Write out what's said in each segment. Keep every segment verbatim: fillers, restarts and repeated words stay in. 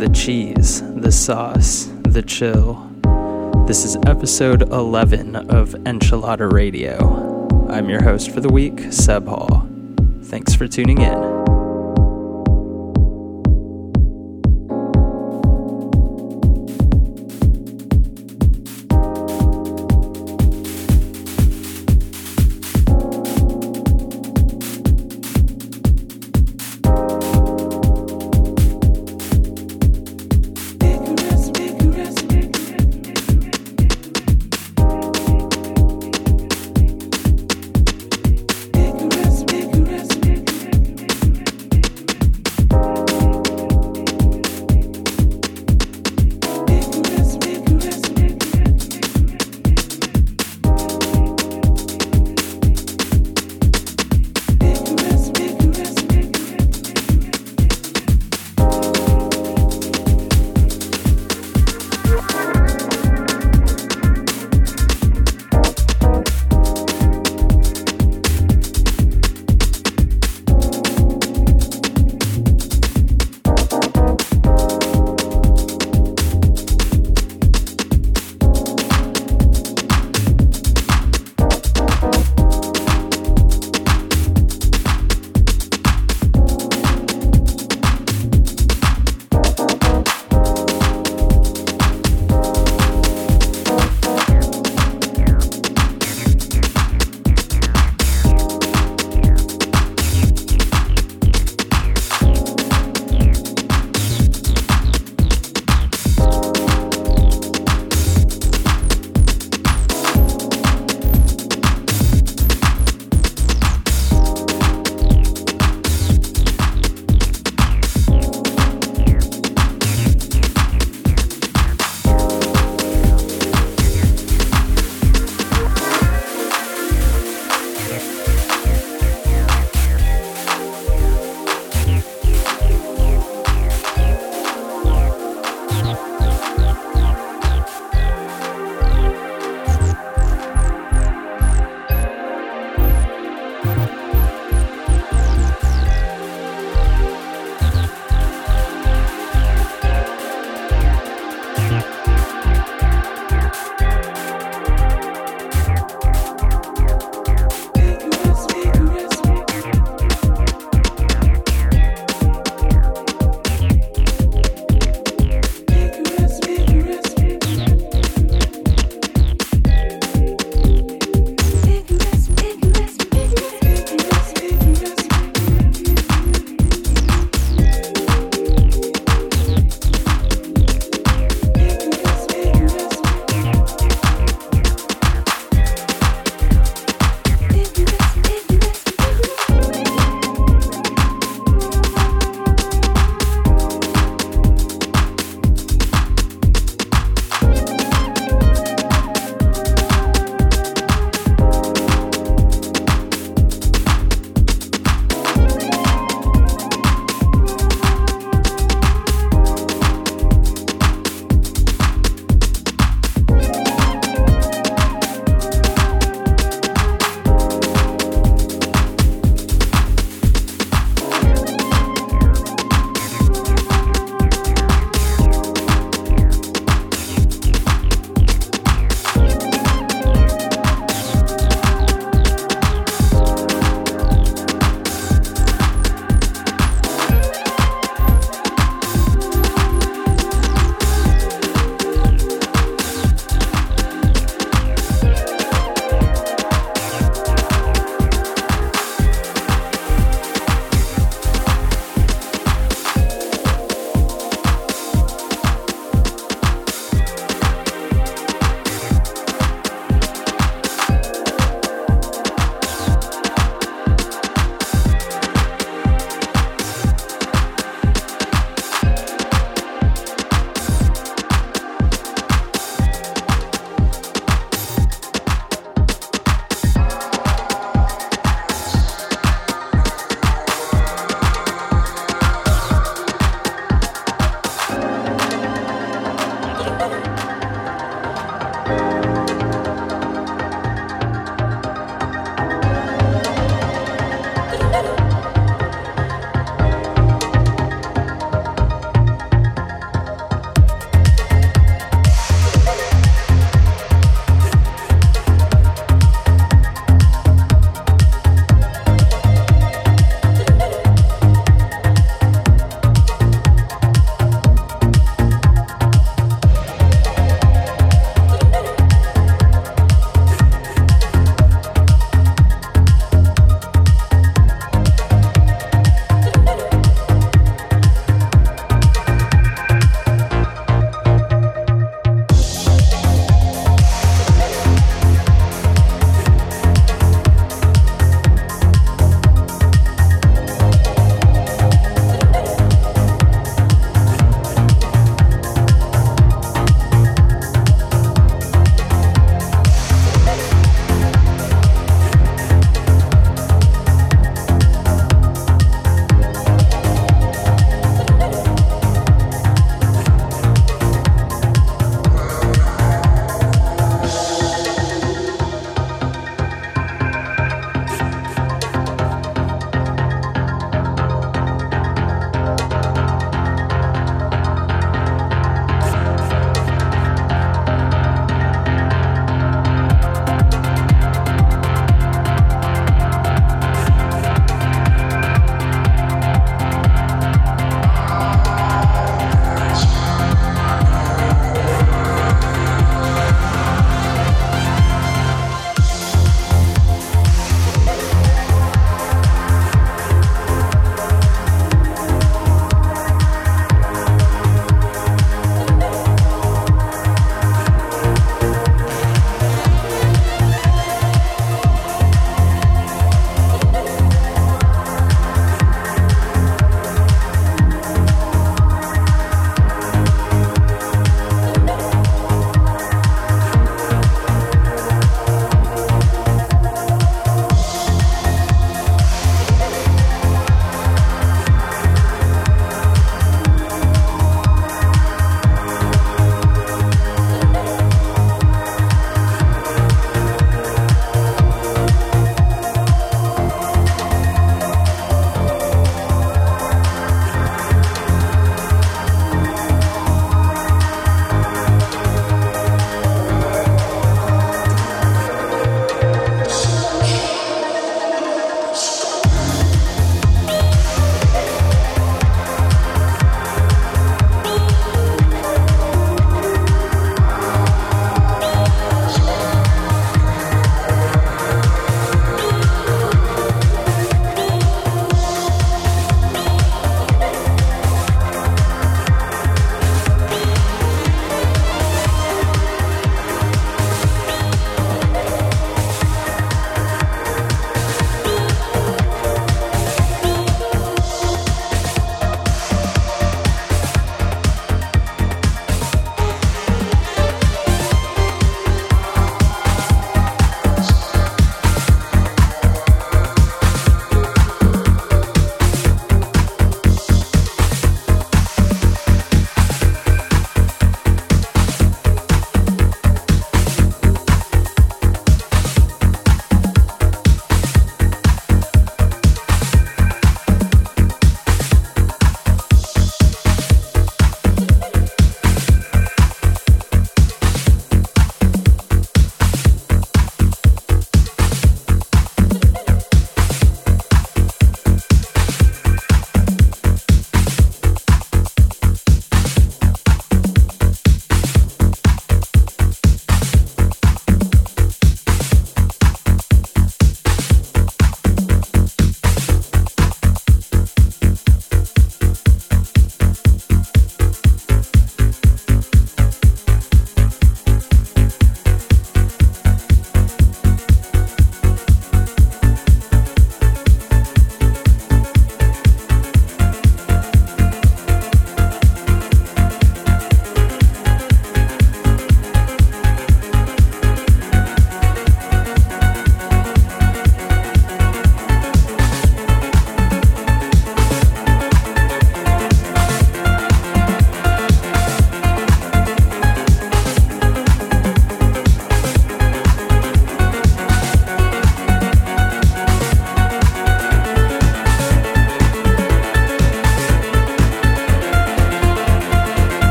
the cheese, the sauce, the chill. This is episode eleven of Enchilada Radio. I'm your host for the week, Seb Hall. Thanks for tuning in.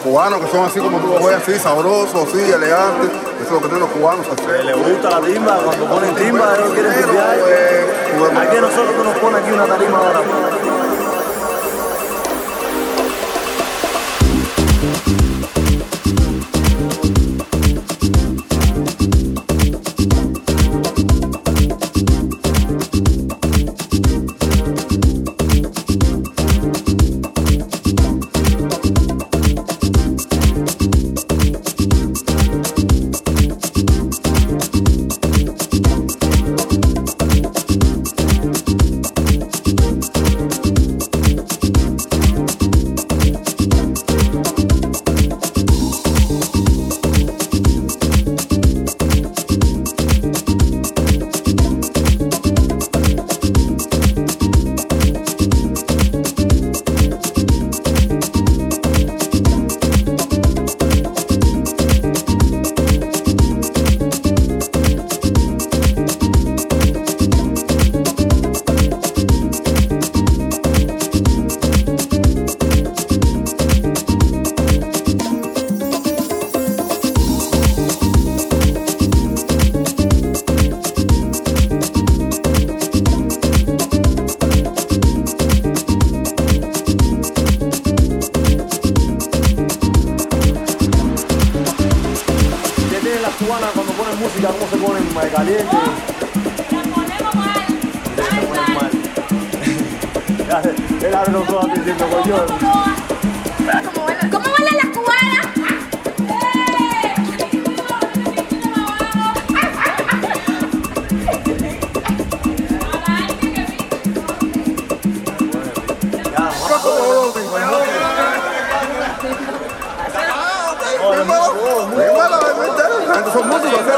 Cubanos que son así como tú ves, así sabrosos, así elegantes, eso es lo que tienen los cubanos. Así. Le gusta la timba, cuando ponen timba, ellos quieren estudiar. Pues, aquí nosotros que nos ponen aquí una tarima ahora. Muy mala, muy interesante. son músicos, ¿eh?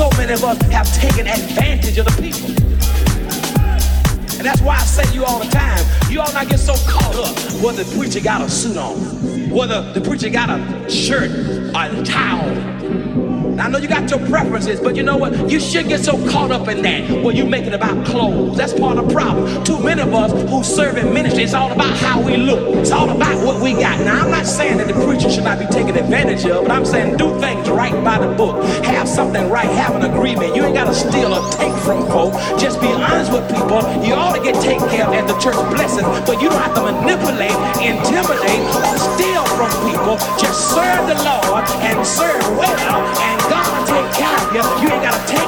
so many of us have taken advantage of the people. And that's why I say you all the time, you all not get so caught up whether the preacher got a suit on, whether the preacher got a shirt or a towel. I know you got your preferences, but you know what? You should get so caught up in that when you make it about clothes. That's part of the problem. Too many of us who serve in ministry, it's all about how we look. It's all about what we got. Now, I'm not saying that the preacher should not be taken advantage of, but I'm saying do things right by the book. Have something right. Have an agreement. You ain't got to steal or take from folk. Just be honest with people. You ought to get taken care of at the church blessing, but you don't have to manipulate, intimidate, or steal from people. Just serve the Lord and serve well, and God take care of you. You ain't got to take